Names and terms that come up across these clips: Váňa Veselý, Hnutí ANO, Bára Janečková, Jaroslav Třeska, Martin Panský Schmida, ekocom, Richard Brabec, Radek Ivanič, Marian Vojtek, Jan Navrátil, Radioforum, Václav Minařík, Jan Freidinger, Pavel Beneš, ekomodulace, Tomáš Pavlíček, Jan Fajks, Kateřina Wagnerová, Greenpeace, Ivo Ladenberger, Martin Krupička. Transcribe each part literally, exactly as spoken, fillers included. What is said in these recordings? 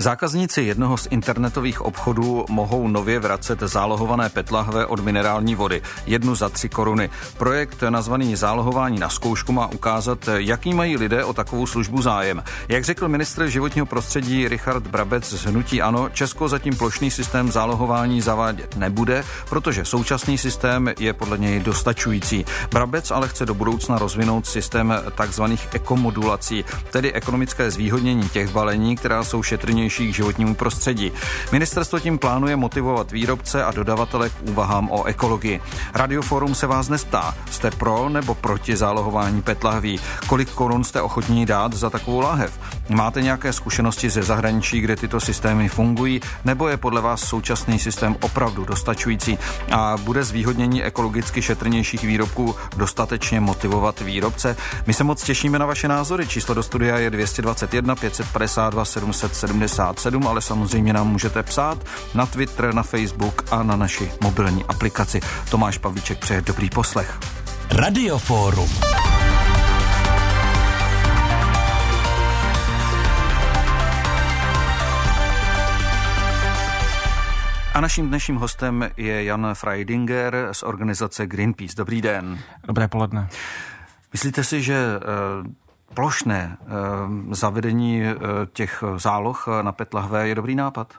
Zákazníci jednoho z internetových obchodů mohou nově vracet zálohované pet lahve od minerální vody, jednu za tři koruny. Projekt nazvaný Zálohování na zkoušku má ukázat, jaký mají lidé o takovou službu zájem. Jak řekl ministr životního prostředí Richard Brabec z Hnutí ANO, Česko zatím plošný systém zálohování zavádět nebude, protože současný systém je podle něj dostačující. Brabec ale chce do budoucna rozvinout systém takzvaných ekomodulací, tedy ekonomické zvýhodnění těch balení, která jsou šetrnější k životnímu prostředí. Ministerstvo tím plánuje motivovat výrobce a dodavatele k úvahám o ekologii. Radioforum se vás nestá, jste pro nebo proti zálohování pet lahví? Kolik korun jste ochotní dát za takovou lahev? Máte nějaké zkušenosti ze zahraničí, kde tyto systémy fungují, nebo je podle vás současný systém opravdu dostačující? A bude zvýhodnění ekologicky šetrnějších výrobků dostatečně motivovat výrobce? My se moc těšíme na vaše názory. Číslo do studia je dvě stě dvacet jedna, pět set padesát dva, sedm set sedmdesát sedm, ale samozřejmě nám můžete psát na Twitter, na Facebook a na naši mobilní aplikaci. Tomáš Pavlíček přeje dobrý poslech. Radioforum. A naším dnešním hostem je Jan Freidinger z organizace Greenpeace. Dobrý den. Dobré poledne. Myslíte si, že plošné zavedení těch záloh na pet lahve je dobrý nápad?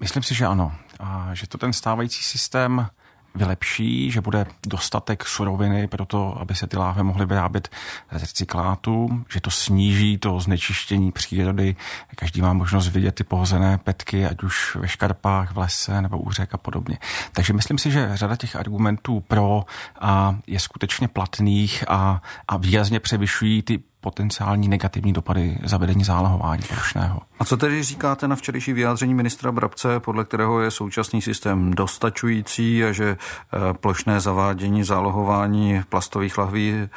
Myslím si, že ano. A že to ten stávající systém vylepší, že bude dostatek suroviny pro to, aby se ty láhve mohly vyrábět z recyklátu, že to sníží to znečištění přírody. Každý má možnost vidět ty pohozené petky, ať už ve škarpách, v lese nebo u řek a podobně. Takže myslím si, že řada těch argumentů pro a je skutečně platných a, a výrazně převyšují ty potenciální negativní dopady zavedení zálohování plošného. A co tedy říkáte na včerejší vyjádření ministra Brabce, podle kterého je současný systém dostačující a že plošné zavádění zálohování plastových lahví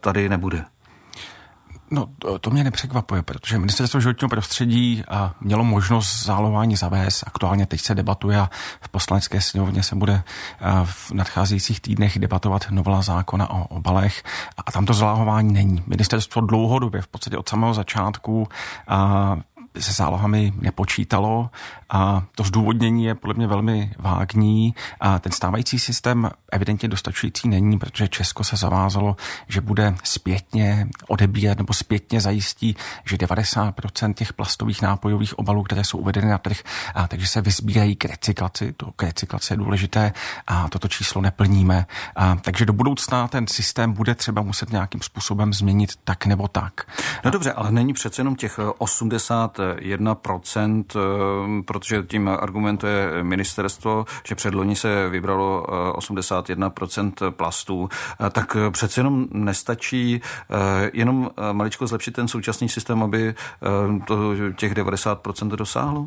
tady nebude? No, to mě nepřekvapuje, protože ministerstvo životního prostředí mělo možnost zálohování zavést. Aktuálně teď se debatuje a v poslanecké sněmovně se bude v nadcházejících týdnech debatovat novela zákona o obalech a tam to zálohování není. Ministerstvo dlouhodobě, v podstatě od samého začátku, a se zálohami nepočítalo a to zdůvodnění je podle mě velmi vágní a ten stávající systém evidentně dostačující není, protože Česko se zavázalo, že bude zpětně odebírat nebo zpětně zajistí, že devadesát procent těch plastových nápojových obalů, které jsou uvedeny na trh, a takže se vyzbírají k recyklaci. To k recyklaci je důležité a toto číslo neplníme. A takže do budoucna ten systém bude třeba muset nějakým způsobem změnit tak nebo tak. No dobře, ale není přece jenom těch osmdesát jedna procent, protože tím argumentuje ministerstvo, že předloni se vybralo osmdesát jedna procent plastů, tak přece jenom nestačí jenom maličko zlepšit ten současný systém, aby to těch devadesát procent dosáhlo?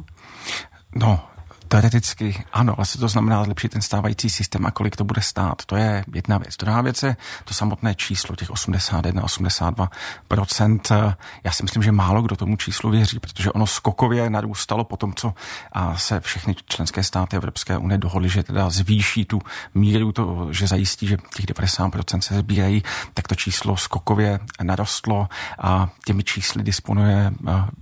No, teoreticky ano, ale se to znamená zlepšit ten stávající systém a kolik to bude stát. To je jedna věc. Druhá věc je to samotné číslo, těch osmdesát jedna, osmdesát dva procent. Já si myslím, že málo kdo tomu číslu věří, protože ono skokově narůstalo po tom, co se všechny členské státy Evropské unie dohodly, že teda zvýší tu míru, to, že zajistí, že těch devadesát procent se sbírají, tak to číslo skokově narostlo a těmi čísly disponuje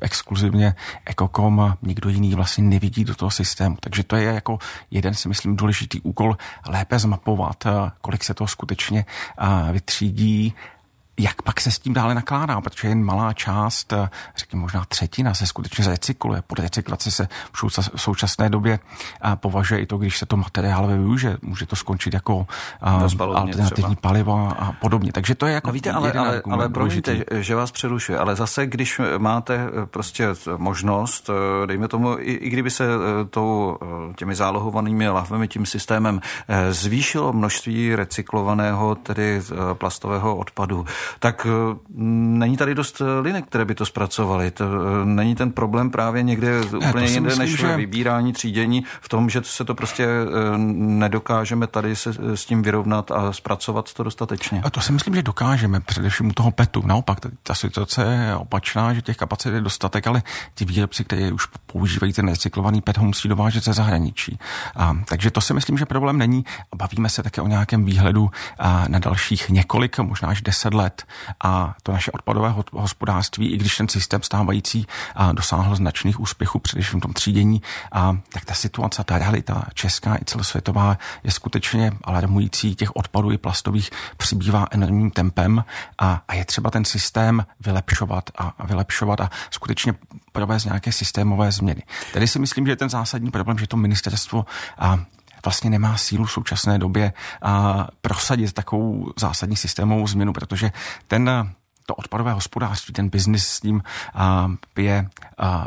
exkluzivně ekocom. Nikdo jiný vlastně nevidí do toho systému. Takže to je jako jeden, si myslím, důležitý úkol lépe zmapovat, kolik se toho skutečně vytřídí, jak pak se s tím dále nakládá, protože jen malá část, řekněme možná třetina, se skutečně recykluje. Pod recyklaci se v současné době považuje i to, když se to materiál využije. Může to skončit jako alternativní paliva a podobně. Takže to je jako... No víte, ale, ale, ale promiňte, že vás přerušuje, ale zase, když máte prostě možnost, dejme tomu, i, i kdyby se tou, těmi zálohovanými lahvemi, tím systémem zvýšilo množství recyklovaného, tedy plastového odpadu, tak není tady dost linek, které by to zpracovaly. To není ten problém právě někde úplně jinde, myslím, než že... vybírání, třídění, v tom, že se to prostě nedokážeme tady se s tím vyrovnat a zpracovat to dostatečně. A to si myslím, že dokážeme, především u toho petu. Naopak, ta situace je opačná, že těch kapacit je dostatek, ale ti výrobci, kteří už používají ten recyklovaný pet, ho musí dovážet ze zahraničí. A, takže to si myslím, že problém není. Bavíme se také o nějakém výhledu a na dalších několik, možná až deset let. let a to naše odpadové hospodářství, i když ten systém stávající dosáhl značných úspěchů, především v tom třídění, a tak ta situace, ta realita česká i celosvětová je skutečně alarmující. Těch odpadů i plastových přibývá enormním tempem a, a je třeba ten systém vylepšovat a, a vylepšovat a skutečně provést nějaké systémové změny. Tady si myslím, že je ten zásadní problém, že to ministerstvo a vlastně nemá sílu v současné době a prosadit takovou zásadní systémovou změnu, protože ten to odpadové hospodářství, ten biznis s ním je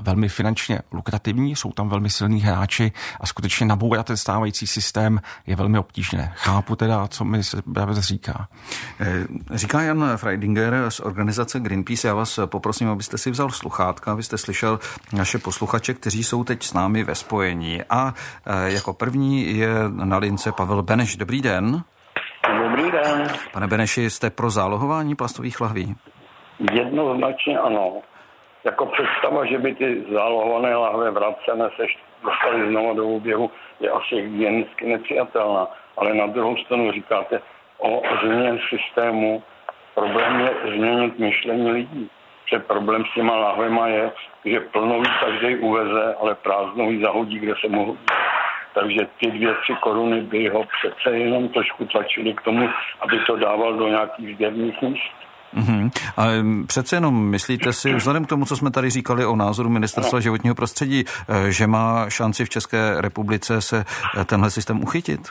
velmi finančně lukrativní, jsou tam velmi silní hráči a skutečně nabourat ten stávající systém je velmi obtížné. Chápu teda, co mi se právě říká. Říká Jan Freidinger z organizace Greenpeace. Já vás poprosím, abyste si vzal sluchátka, abyste slyšel naše posluchače, kteří jsou teď s námi ve spojení. A jako první je na lince Pavel Beneš. Dobrý den. Dobrý den. Pane Beneši, jste pro zálohování plastových lahví? Jednoznačně ano. Jako představa, že by ty zálohované lahve vracené se dostaly znovu do úběhu, je asi hygienicky nepřijatelná. Ale na druhou stranu říkáte o změně systému. Problém je změnit myšlení lidí. Že problém s těma lahvema je, že plnou každý ji uveze, ale prázdnou ji zahodí, kde se mohou. Takže ty dvě, tři koruny by ho přece jenom trošku tlačili k tomu, aby to dával do nějakých sběrných míst. Mm-hmm. A přece jenom myslíte si, vzhledem k tomu, co jsme tady říkali o názoru ministerstva životního prostředí, že má šanci v České republice se tenhle systém uchytit?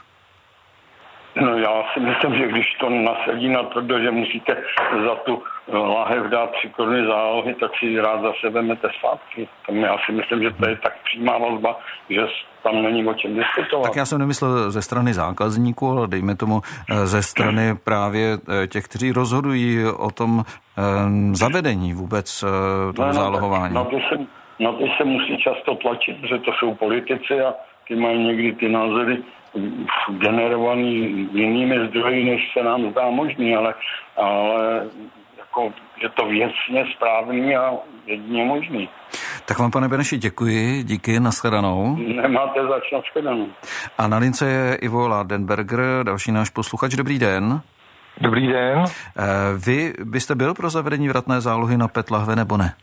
No já si myslím, že když to nasadí na to, že musíte za tu lahev dát tři koruny zálohy, tak si rád zase vemete zpátky. Já si myslím, že to je tak přímá vazba, že tam není o čem diskutovat. Tak já jsem nemyslel ze strany zákazníků, ale dejme tomu ze strany právě těch, kteří rozhodují o tom zavedení vůbec toho zálohování. Na to, se, na to se musí často tlačit, protože to jsou politici a ty mají někdy ty názory generovaný jinými zdroji, než se nám zdá možný, ale, ale jako je to věcně správný a jedině možný. Tak vám, pane Beneši, děkuji, díky, nashledanou. Nemáte zač, nashledanou. A na lince je Ivo Ladenberger, další náš posluchač, dobrý den. Dobrý den. Vy byste byl pro zavedení vratné zálohy na pet lahve nebo ne?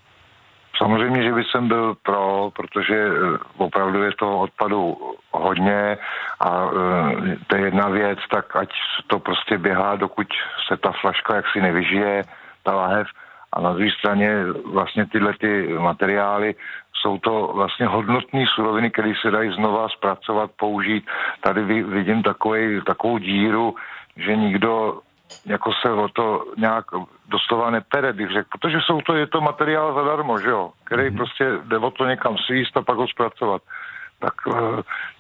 Samozřejmě, že bych jsem byl pro, protože opravdu je toho odpadu hodně a to je jedna věc, tak ať to prostě běhá, dokud se ta flaška jaksi nevyžije, ta lahev. A na druhé straně vlastně tyhle ty materiály jsou to vlastně hodnotné suroviny, které se dají znova zpracovat, použít. Tady vidím takovej, takovou díru, že nikdo jako se o to nějak doslova nepere, bych řekl, protože jsou to, je to materiál zadarmo, že jo, který prostě jde o to někam svíst a pak ho zpracovat. Tak,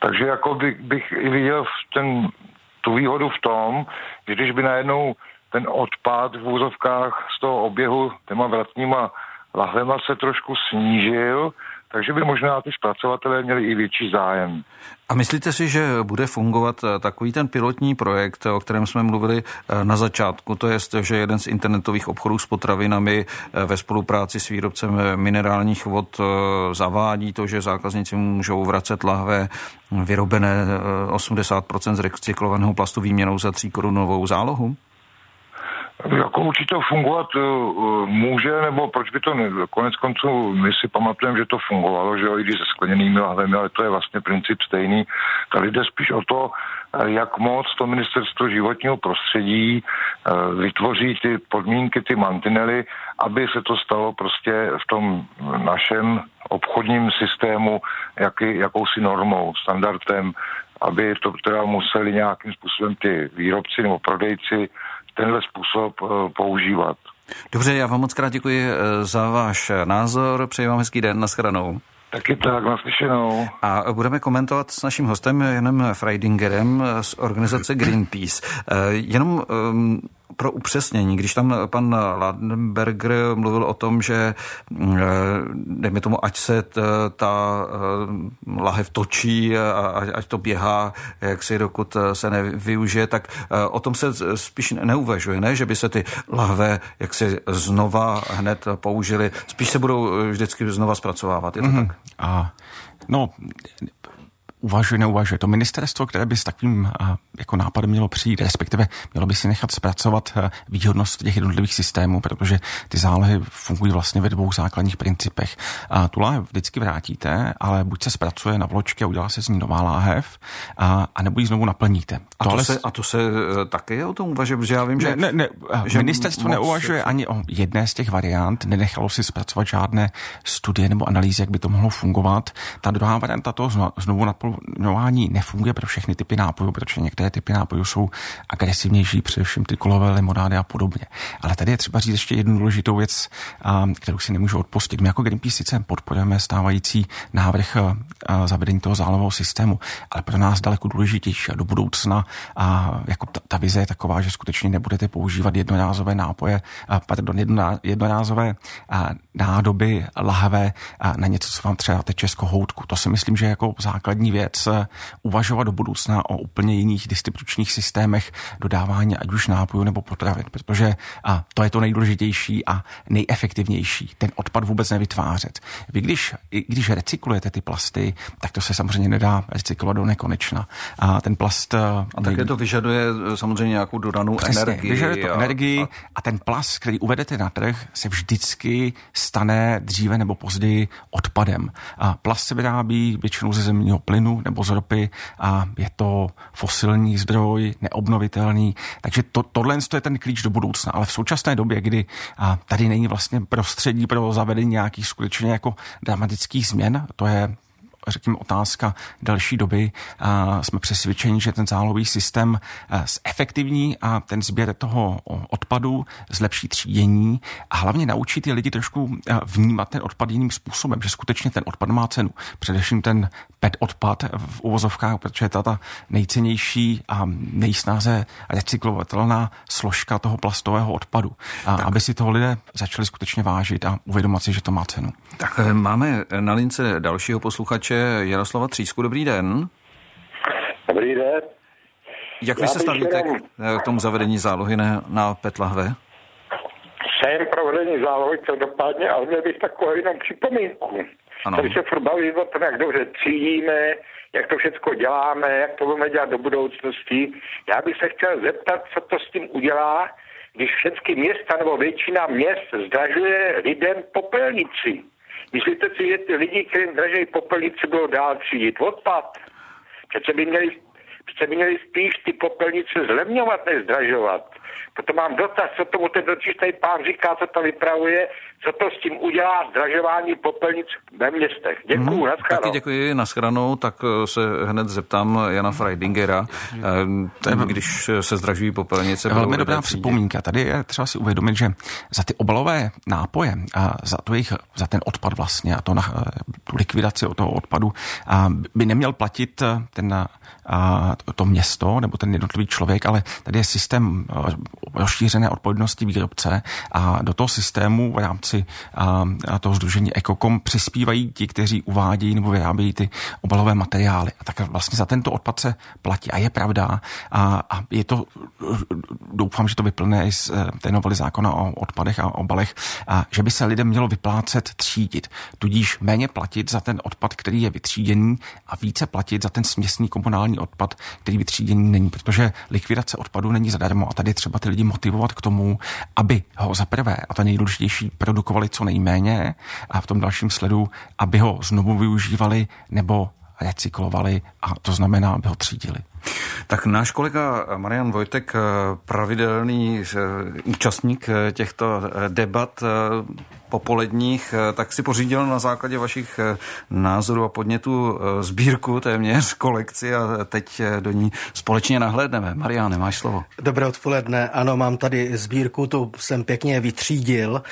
takže jako bych, bych i viděl ten, tu výhodu v tom, že když by najednou ten odpad v úzovkách z toho oběhu těma vratníma lahvema se trošku snížil, takže by možná ty zpracovatelé měli i větší zájem. A myslíte si, že bude fungovat takový ten pilotní projekt, o kterém jsme mluvili na začátku, to je, že jeden z internetových obchodů s potravinami ve spolupráci s výrobcem minerálních vod zavádí to, že zákazníci můžou vracet lahve vyrobené osmdesát procent z recyklovaného plastu výměnou za tříkorunovou zálohu? Jako určitě fungovat může, nebo proč by to ne? Konec konců my si pamatujeme, že to fungovalo, že jo, i když se skleněnými lahvemi, ale to je vlastně princip stejný. Tady jde spíš o to, jak moc to ministerstvo životního prostředí vytvoří ty podmínky, ty mantinely, aby se to stalo prostě v tom našem obchodním systému jaký, jakousi normou, standardem, aby to teda museli nějakým způsobem ty výrobci nebo prodejci tenhle způsob používat. Dobře, já vám moc krát děkuji za váš názor, přeji vám hezký den, nashledanou. Taky tak, naslyšenou. A budeme komentovat s naším hostem Janem Freidingerem z organizace Greenpeace. Jenom um, pro upřesnění, když tam pan Ladenberger mluvil o tom, že dejme tomu, ať se t, ta lahev točí a ať to běhá, jak si dokud se nevyužije, tak o tom se spíš neuvažuje, ne? Že by se ty lahve jak si znova hned použily, spíš se budou vždycky znova zpracovávat, je to mm-hmm. tak? A, no... uvažuje, neuvažuje. To ministerstvo, které by s takovým jako nápadem mělo přijít, respektive mělo by si nechat zpracovat výhodnost těch jednotlivých systémů, protože ty zálohy fungují vlastně ve dvou základních principech. A tu láhev vždycky vrátíte, ale buď se zpracuje na vločky a udělá se z ní nová láhev, a, a nebo ji znovu naplníte. A to, to, se, a to se taky o tom uvažuje, protože já vím, že... Ne, ne, že ministerstvo neuvažuje se... ani o jedné z těch variant, nenechalo si zpracovat žádné studie nebo analýzy, jak by to mohlo fungovat. Ta druhá varianta toho znovu naplňování nefunguje pro všechny typy nápojů, protože některé typy nápojů jsou agresivnější, především ty kolové limonády a podobně. Ale tady je třeba říct ještě jednu důležitou věc, kterou si nemůžu odpustit. My jako Greenpeace sice podporujeme stávající návrh zavedení toho zálohového systému, ale pro nás daleko důležitější a do budoucna a jako ta, ta vize je taková, že skutečně nebudete používat jednorázové nápoje, pardon, jednorázové nádoby lahve na něco, co vám třeba teče z kohoutku. To si myslím, že jako základní věc uvažovat do budoucna o úplně jiných distribučních systémech dodávání ať už nápojů nebo potravin, protože to je to nejdůležitější a nejefektivnější. Ten odpad vůbec nevytvářet. Vy když, když recyklujete ty plasty, tak to se samozřejmě nedá recyklovat do nekonečna. A ten plast... A také to vyžaduje samozřejmě nějakou dodanou přesně, energii. Vyžaduje to a, energii a... a ten plast, který uvedete na trh, se vždycky stane dříve nebo později odpadem. A plast se vyrábí většinou ze zemního plynu nebo z ropy a je to fosilní zdroj, neobnovitelný. Takže to, tohle je ten klíč do budoucna. Ale v současné době, kdy a tady není vlastně prostředí pro zavedení nějakých skutečně jako dramatických změn, to je řekněme otázka další doby, a jsme přesvědčeni, že ten zálohový systém zefektivní a ten sběr toho odpadu zlepší třídění a hlavně naučí ty lidi trošku vnímat ten odpad jiným způsobem, že skutečně ten odpad má cenu. Především ten pet odpad v uvozovkách, protože je ta, ta nejcennější a nejsnáze recyklovatelná složka toho plastového odpadu. A aby si toho lidé začali skutečně vážit a uvědomovat si, že to má cenu. Tak máme na lince dalšího posluchače Jaroslava Třesku, dobrý den. Dobrý den. Jak vy se stavíte jenom... k tomu zavedení zálohy na, na pet lahve? Jsem pro vedení zálohy, co dopadne, ale měl bych takovou jenom připomínku. Ano. Tady se furt baví o tom, jak dobře třídíme, jak to všechno děláme, jak to budeme dělat do budoucnosti. Já bych se chtěl zeptat, co to s tím udělá, když všechny města nebo většina měst zdražuje lidem popelnici. Myslíte si, že ty lidi, kterým dražejí popelnici, budou dál třídit odpad? Přece by měli, přece by měli spíš ty popelnice zlevňovat, než zdražovat. Proto mám dotaz, co tomu ten dočištěný pán říká, co to vypravuje, co to s tím udělá zdražování popelnic ve městech. Děkuju, hmm, naschranou. Taky děkuji, naschranou, tak se hned zeptám Jana Freidingera. Ten, když se zdražují popelnice... Velmi dobrá připomínka. Tady je třeba si uvědomit, že za ty obalové nápoje, a za, to jejich, za ten odpad vlastně a to na, tu likvidaci od toho odpadu a by neměl platit ten, a, to město nebo ten jednotlivý člověk, ale tady je systém rozšířené odpovědnosti výrobce a do toho systému v rámci a, a toho sdružení ekocom přispívají ti, kteří uvádějí nebo vyrábějí ty obalové materiály. A tak vlastně za tento odpad se platí a je pravda a, a je to, doufám, že to vyplne i z té novely zákona o odpadech a obalech, a, že by se lidem mělo vyplácet třídit, tudíž méně platit za ten odpad, který je vytříděný a více platit za ten směsný komunální odpad, který vytříděný není, protože likvidace odpadu není zadarmo a tady třeba ty lidi motivovat k tomu, aby ho za prvé, a to nejdůležitější, produkovali co nejméně a v tom dalším sledu, aby ho znovu využívali nebo recyklovali a to znamená, aby ho třídili. Tak náš kolega Marian Vojtek, pravidelný účastník těchto debat popoledních, tak si pořídil na základě vašich názorů a podnětů sbírku, téměř kolekci a teď do ní společně nahlédneme. Mariane, máš slovo. Dobré odpoledne. Ano, mám tady sbírku, tu jsem pěkně vytřídil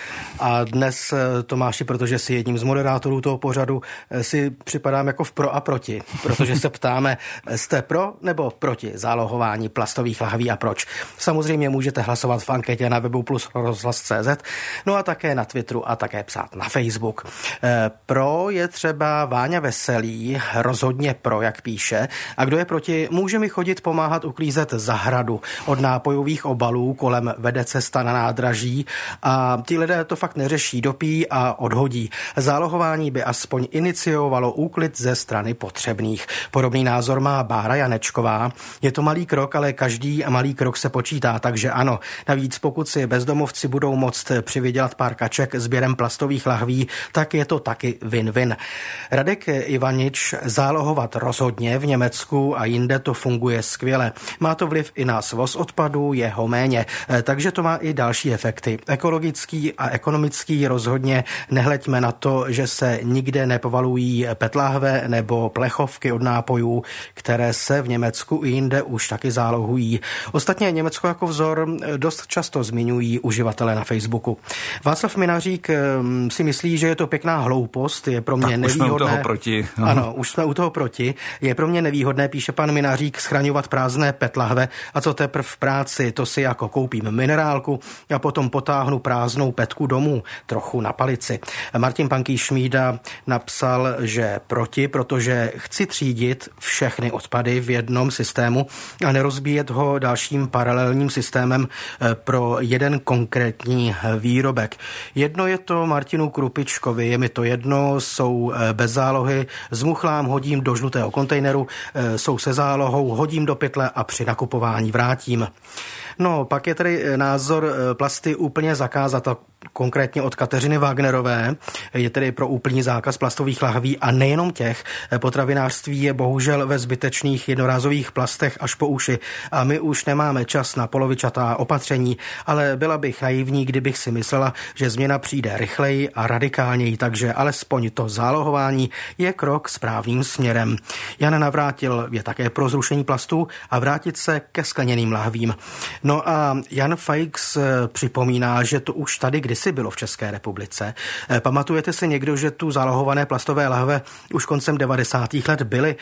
a dnes, Tomáši, protože si jedním z moderátorů toho pořadu, si připadám jako v pro a proti, protože se ptáme, jste pro nebo nebo proti zálohování plastových lahví a proč? Samozřejmě můžete hlasovat v anketě na webu plus rozhlas tečka cé zet, no a také na Twitteru a také psát na Facebook. Pro je třeba Váňa Veselý, rozhodně pro, jak píše. A kdo je proti, může mi chodit pomáhat uklízet zahradu. Od nápojových obalů kolem vede cesta na nádraží a ti lidé to fakt neřeší, dopí a odhodí. Zálohování by aspoň iniciovalo úklid ze strany potřebných. Podobný názor má Bára Janečková. Je to malý krok, ale každý malý krok se počítá, takže ano. Navíc pokud si bezdomovci budou moct přivydělat pár kaček sběrem plastových lahví, tak je to taky win-win. Radek Ivanič, zálohovat rozhodně v Německu a jinde to funguje skvěle. Má to vliv i na svoz odpadů, jeho méně, takže to má i další efekty. Ekologický a ekonomický rozhodně, nehleďme na to, že se nikde nepovalují petlahve nebo plechovky od nápojů, které se v Německu i jinde už taky zálohují. Ostatně Německo jako vzor dost často zmiňují uživatelé na Facebooku. Václav Minařík si myslí, že je to pěkná hloupost, je pro mě tak nevýhodné. Už jsme u toho proti. No. Ano, už jsme u toho proti. Je pro mě nevýhodné, píše pan Minařík, schraňovat prázdné petlahve a co teprve v práci, to si jako koupím minerálku a potom potáhnu prázdnou petku domů, trochu na palici. Martin Panský Schmida napsal, že proti, protože chci třídit všechny odpady v jednom systému a nerozbíjet ho dalším paralelním systémem pro jeden konkrétní výrobek. Jedno je to Martinu Krupičkovi, je mi to jedno, jsou bez zálohy, zmuchlám, hodím do žlutého kontejneru, jsou se zálohou, hodím do pytle a při nakupování vrátím. No, pak je tady názor plasty úplně zakázat, konkrétně od Kateřiny Wagnerové. Je tedy pro úplný zákaz plastových lahví a nejenom těch. Potravinářství je bohužel ve zbytečných jednorázových plastech až po uši a my už nemáme čas na polovičatá opatření, ale byla bych naivní, kdybych si myslela, že změna přijde rychleji a radikálněji, takže alespoň to zálohování je krok správným směrem. Jan Navrátil je také pro zrušení plastů a vrátit se ke skleněným lahvím. No a Jan Fajks připomíná, že to už tady kdysi bylo v České republice. Pamatujete si někdo, že tu zálohované plastové lahve už koncem devadesátých let byly?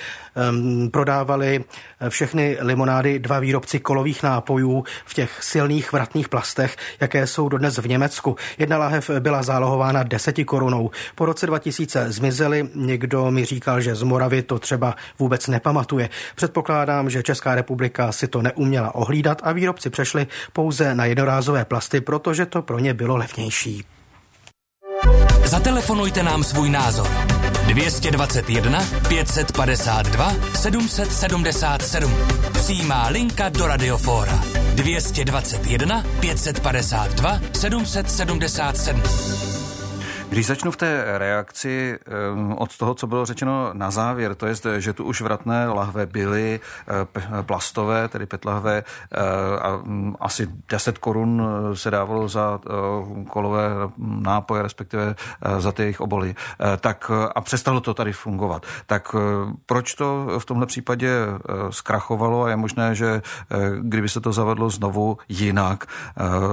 Um, prodávali všechny limonády dva výrobci kolových nápojů v těch silných vratných plastech, jaké jsou dodnes v Německu. Jedna lahev byla zálohována deseti korunou. Po roce dva tisíce zmizely, někdo mi říkal, že z Moravy to třeba vůbec nepamatuje. Předpokládám, že Česká republika si to neuměla ohlídat a výrobci přešli pouze na jednorázové plasty, protože to pro ně bylo levnější. Zatelefonujte nám svůj názor. dvě stě dvacet jedna pět set padesát dva sedm set sedmdesát sedm. Přímá linka do Radiofóra. dvě stě dvacet jedna pět set padesát dva sedm set sedmdesát sedm. Když začnu v té reakci od toho, co bylo řečeno na závěr, to je, že tu už vratné lahve byly plastové, tedy petlahve, a asi deset korun se dávalo za kolové nápoje, respektive za ty jejich obaly, tak a přestalo to tady fungovat. Tak proč to v tomhle případě zkrachovalo a je možné, že kdyby se to zavedlo znovu jinak,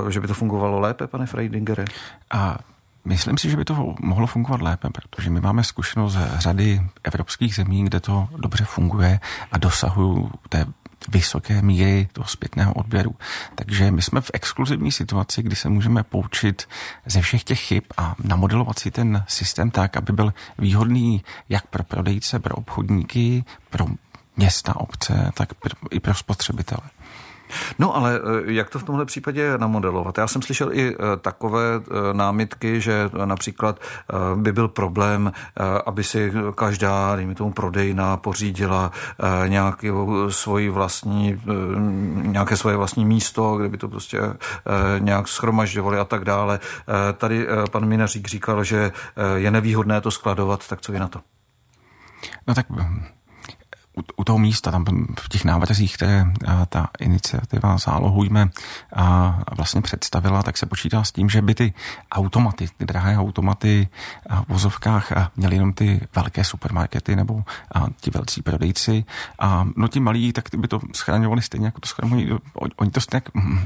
že by to fungovalo lépe, pane Freidingere? A myslím si, že by to mohlo fungovat lépe, protože my máme zkušenost z řady evropských zemí, kde to dobře funguje a dosahují té vysoké míry toho zpětného odběru. Takže my jsme v exkluzivní situaci, kdy se můžeme poučit ze všech těch chyb a namodelovat si ten systém tak, aby byl výhodný jak pro prodejce, pro obchodníky, pro města, obce, tak i pro spotřebitele. No ale jak to v tomhle případě namodelovat? Já jsem slyšel i takové námitky, že například by byl problém, aby si každá, dejme tomu, prodejna pořídila nějaké svoje vlastní, nějaké svoje vlastní místo, kde by to prostě nějak shromažďovali a tak dále. Tady pan Minařík říkal, že je nevýhodné to skladovat, tak co vy na to? No tak... U toho místa, tam v těch návrzích, které ta iniciativa Zálohujme a vlastně představila, tak se počítá s tím, že by ty automaty, ty drahé automaty v vozovkách měly jenom ty velké supermarkety nebo ti velcí prodejci. A no ti malí, tak by to schraňovali stejně, jako to schraňují. Oni to stejně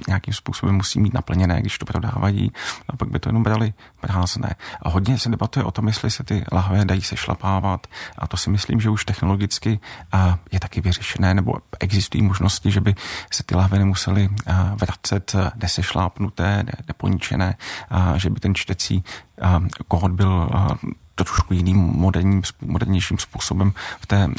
nějakým způsobem musí mít naplněné, když to prodávají, a pak by to jenom brali prázdné. A hodně se debatuje o tom, jestli se ty lahve dají sešlapávat. A to si myslím, že už technologicky je taky vyřešené, nebo existují možnosti, že by se ty lahve nemusely vracet nesešlápnuté, neponičené, že by ten čtecí kód byl trošku jiným moderním, modernějším způsobem v té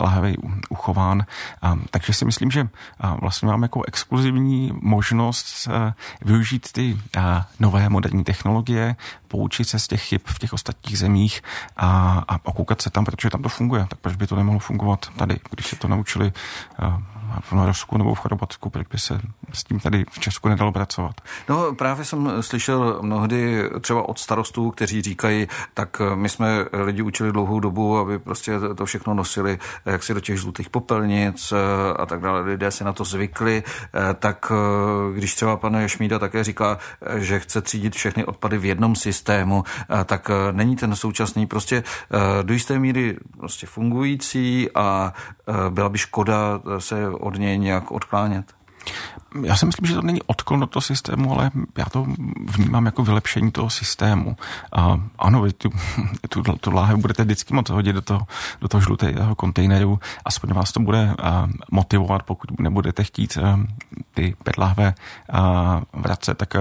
lahvi uchován. A, takže si myslím, že a, vlastně máme jako exkluzivní možnost a, využít ty a, nové moderní technologie, poučit se z těch chyb v těch ostatních zemích a, a okoukat se tam, protože tam to funguje. Tak proč by to nemohlo fungovat tady, když se to naučili a, v Norsku nebo v Chorvatsku, proč by se s tím tady v Česku nedalo pracovat? No právě jsem slyšel mnohdy třeba od starostů, kteří říkají, tak my jsme lidi učili dlouhou dobu, aby prostě to všechno nosili jaksi do těch žlutých popelnic a tak dále. Lidé si na to zvykli. Tak když třeba pan Šmída také říká, že chce třídit všechny odpady v jednom systému, tak není ten současný prostě do jisté míry prostě fungující a byla by škoda se od něj nějak odklánět. Já si myslím, že to není odklon od toho systému, ale já to vnímám jako vylepšení toho systému. A ano, vy tu, tu, tu láhev budete vždycky moc hodit do toho, do toho žlutého kontejneru. Aspoň vás to bude a, motivovat, pokud nebudete chtít a, ty pět láhve vracet, tak a,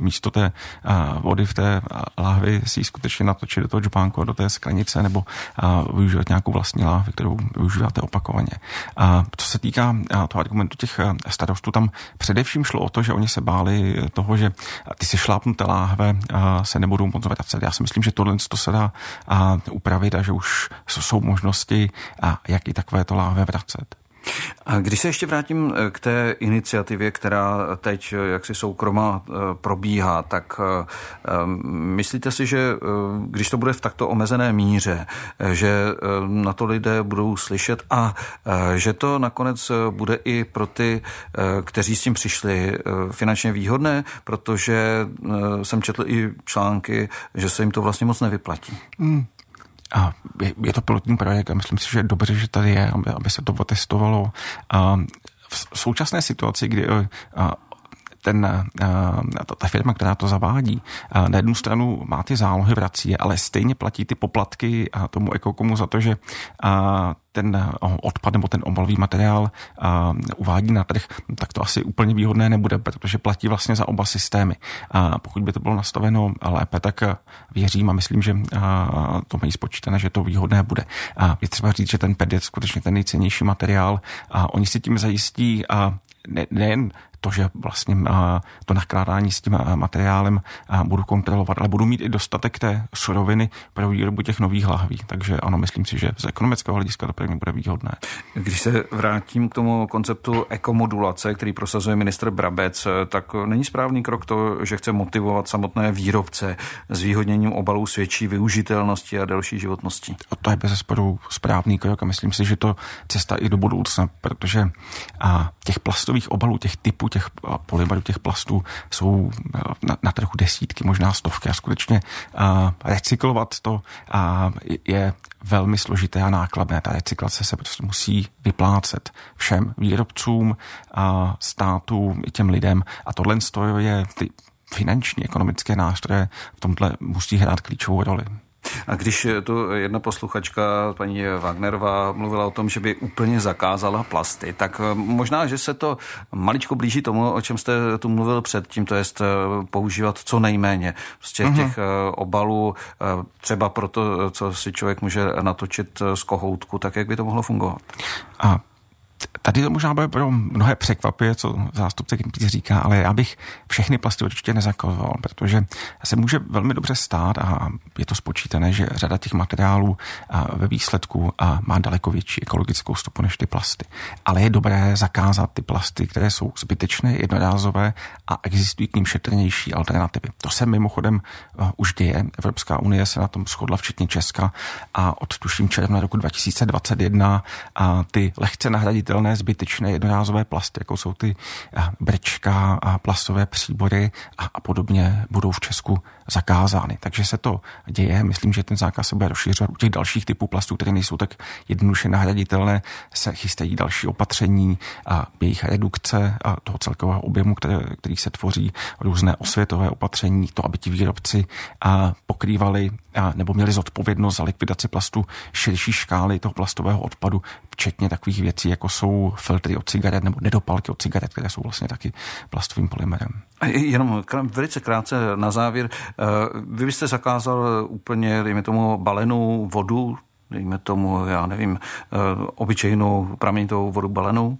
místo té a, vody v té láhvi si ji skutečně natočit do toho džbánku, do té sklenice, nebo a, využívat nějakou vlastní láhvi, kterou využíváte opakovaně. A co se týká a, toho argumentu těch a, starostů, tam především šlo o to, že oni se báli toho, že ty si šlápnuté láhve se nebudou moc vracet. Já si myslím, že tohle to se dá upravit a že už jsou možnosti, jak i takovéto láhve vracet. A když se ještě vrátím k té iniciativě, která teď jaksi soukromá probíhá, tak myslíte si, že když to bude v takto omezené míře, že na to lidé budou slyšet a že to nakonec bude i pro ty, kteří s tím přišli, finančně výhodné, protože jsem četl i články, že se jim to vlastně moc nevyplatí? Hmm. A je, je to pilotní projekt a myslím si, že je dobře, že tady je, aby, aby se to otestovalo. A v současné situaci, kdy a ten, a ta firma, která to zavádí, a na jednu stranu má ty zálohy, vrací je, ale stejně platí ty poplatky a tomu ekokomu za to, že a ten odpad nebo ten obalový materiál a, uvádí na trh, tak to asi úplně výhodné nebude, protože platí vlastně za oba systémy. A pokud by to bylo nastaveno lépe, tak věřím a myslím, že a, to mají spočítané, že to výhodné bude. A je třeba říct, že ten pé dé je skutečně ten nejcennější materiál a oni si tím zajistí a ne, nejen to, že vlastně a, to nakládání s tím a, materiálem a, budu kontrolovat, ale budu mít i dostatek té suroviny pro výrobu těch nových lahví. Takže ano, myslím si, že z ekonomického hlediska to první bude výhodné. Když se vrátím k tomu konceptu ekomodulace, který prosazuje ministr Brabec, tak není správný krok to, že chce motivovat samotné výrobce s výhodněním obalů s větší využitelností a delší životností? To je bezesporu správný krok a myslím si, že to cesta i do budoucna, protože a, těch plastových obalů, těch typů, těch polymerů, těch plastů jsou na, na trhu desítky, možná stovky a skutečně a, recyklovat to a, je velmi složité a nákladné. Ta recyklace se prostě musí vyplácet všem výrobcům, a státu i těm lidem a tohle je ty finanční, ekonomické nástroje v tomhle musí hrát klíčovou roli. A když tu jedna posluchačka, paní Wagnerová, mluvila o tom, že by úplně zakázala plasty, tak možná, že se to maličko blíží tomu, o čem jste tu mluvil předtím, to jest používat co nejméně. Prostě mm-hmm. těch obalů, třeba pro to, co si člověk může natočit z kohoutku, tak jak by to mohlo fungovat? A tady to možná bude pro mnohé překvapuje, co zástupce Greenpeace říká, ale já bych všechny plasty určitě nezakazoval, protože se může velmi dobře stát a je to spočítané, že řada těch materiálů ve výsledku má daleko větší ekologickou stopu než ty plasty. Ale je dobré zakázat ty plasty, které jsou zbytečné, jednorázové a existují k nim šetrnější alternativy. To se mimochodem už děje. Evropská unie se na tom shodla, včetně Česka, a od tuším června roku dva tisíce dvacet jedna a ty lehce nahradit použitelné zbytečné jednorázové plasty, jako jsou ty brčka a plastové příbory a podobně, budou v Česku zakázány. Takže se to děje. Myslím, že ten zákaz se bude rozšiřovat. U těch dalších typů plastů, které nejsou tak jednoduše nahraditelné, se chystají další opatření a jejich redukce a toho celkového objemu, které, který se tvoří, různé osvětové opatření, to, aby ti výrobci a pokrývali a nebo měli zodpovědnost za likvidaci plastu širší škály toho plastového odpadu, včetně takových věcí, jako jsou filtry od cigaret nebo nedopalky od cigaret, které jsou vlastně taky plastovým polymerem. Jenom velice krátce na závěr. Vy byste zakázal úplně, dejme tomu, balenou vodu, dejme tomu, já nevím, obyčejnou pramenitou vodu balenou,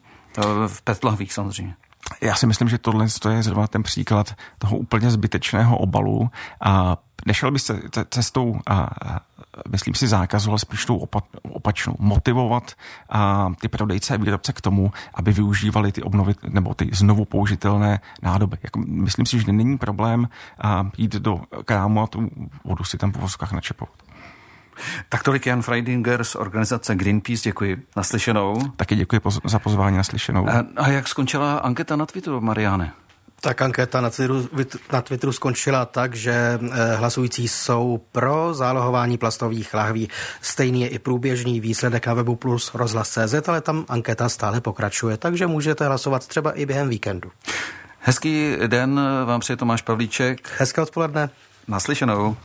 v pet lahvích samozřejmě. Já si myslím, že tohle je zrovna ten příklad toho úplně zbytečného obalu. A nešel by se cestou, a, a, myslím si, zákazu, ale spíš tou opa, opačnou. Motivovat a, ty prodejce a výrobce k tomu, aby využívali ty obnovit nebo ty znovu použitelné nádoby. Jako, myslím si, že není problém a, jít do krámu a tu vodu si tam po voskách načepovat. Tak tolik Jan Freidinger z organizace Greenpeace, děkuji. Naslyšenou. Taky děkuji poz- za pozvání, naslyšenou. A, a jak skončila anketa na Twitteru, Mariane? Tak anketa na Twitteru, na Twitteru skončila tak, že hlasující jsou pro zálohování plastových lahví. Stejný je i průběžný výsledek na webu plus rozhlas tečka cé zet, ale tam anketa stále pokračuje, takže můžete hlasovat třeba i během víkendu. Hezký den vám přeje Tomáš Pavlíček. Hezké odpoledne. Naslyšenou.